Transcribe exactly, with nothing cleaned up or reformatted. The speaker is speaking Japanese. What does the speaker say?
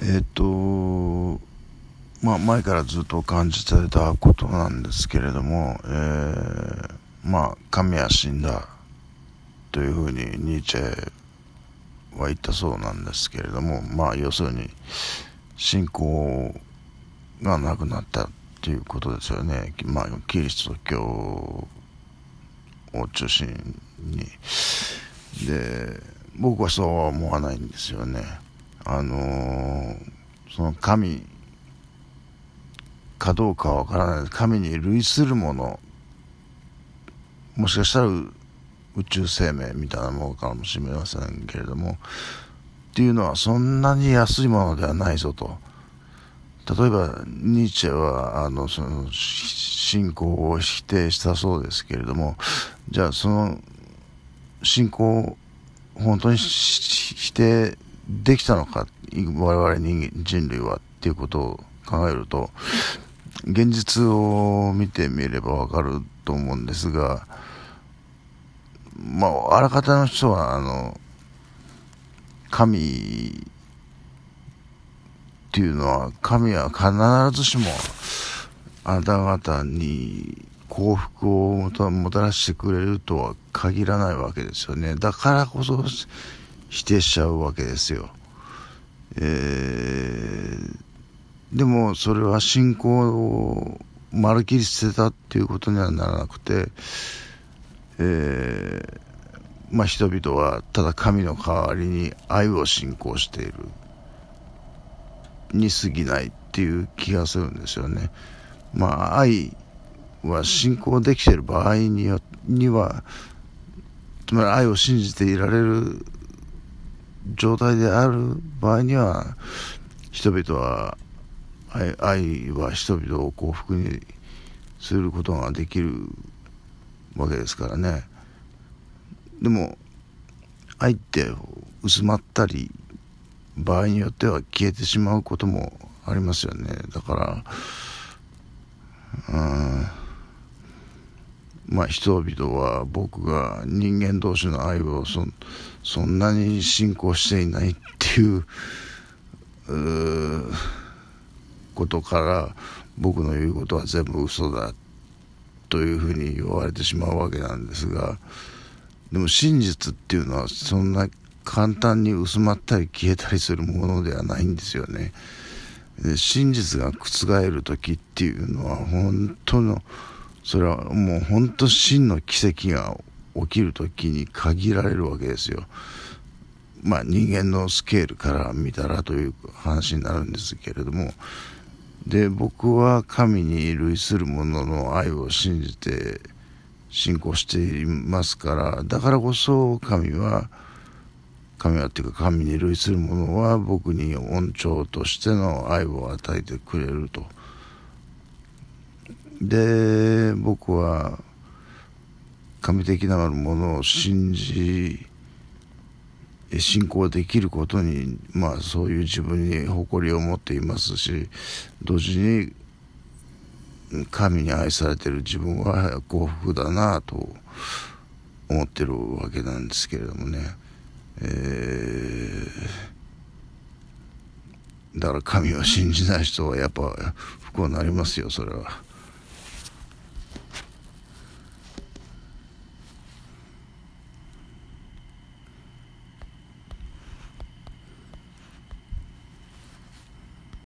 えっとまあ前からずっと感じてたことなんですけれども、えー、まあ神は死んだというふうにニーチェは言ったそうなんですけれども、まあ要するに信仰がなくなったっていうことですよね。まあキリスト教を中心に、で僕はそうは思わないんですよね。あのー、その神かどうかは分からない、神に類するもの、もしかしたら宇宙生命みたいなものかもしれませんけれども、っていうのはそんなに安いものではないぞと。例えばニーチェはあのその信仰を否定したそうですけれども、じゃあその信仰を本当に否定できたのか、我々人間人類はっていうことを考えると、現実を見てみればわかると思うんですが、まああらかたの人はあの神っていうのは、神は必ずしもあなた方に幸福をもたらしてくれるとは限らないわけですよね。だからこそ否定しちゃうわけですよ。えー、でもそれは信仰をまるきり捨てたっていうことにはならなくて、えー、まあ人々はただ神の代わりに愛を信仰しているに過ぎないっていう気がするんですよね。まあ愛は信仰できている場合によには、つまり愛を信じていられる状態である場合には、人々は 愛, 愛は人々を幸福にすることができるわけですからね。でも愛って薄まったり、場合によっては消えてしまうこともありますよね。だからあまあ人々は、僕が人間同士の愛を そ, そんなに信仰していないってい う, うことから、僕の言うことは全部嘘だというふうに言われてしまうわけなんですが、でも真実っていうのはそんな簡単に薄まったり消えたりするものではないんですよね。真実が覆る時っていうのは本当の、それはもう本当真の奇跡が起きる時に限られるわけですよ。まあ人間のスケールから見たらという話になるんですけれども、で僕は神に類するものの愛を信じて信仰していますから、だからこそ神は神はっていうか神に類するものは僕に恩寵としての愛を与えてくれると。で僕は神的なものを信じ信仰できることに、まあそういう自分に誇りを持っていますし、同時に神に愛されている自分は幸福だなと思ってるわけなんですけれどもね。えー、だから神を信じない人はやっぱ不幸になりますよ、それは。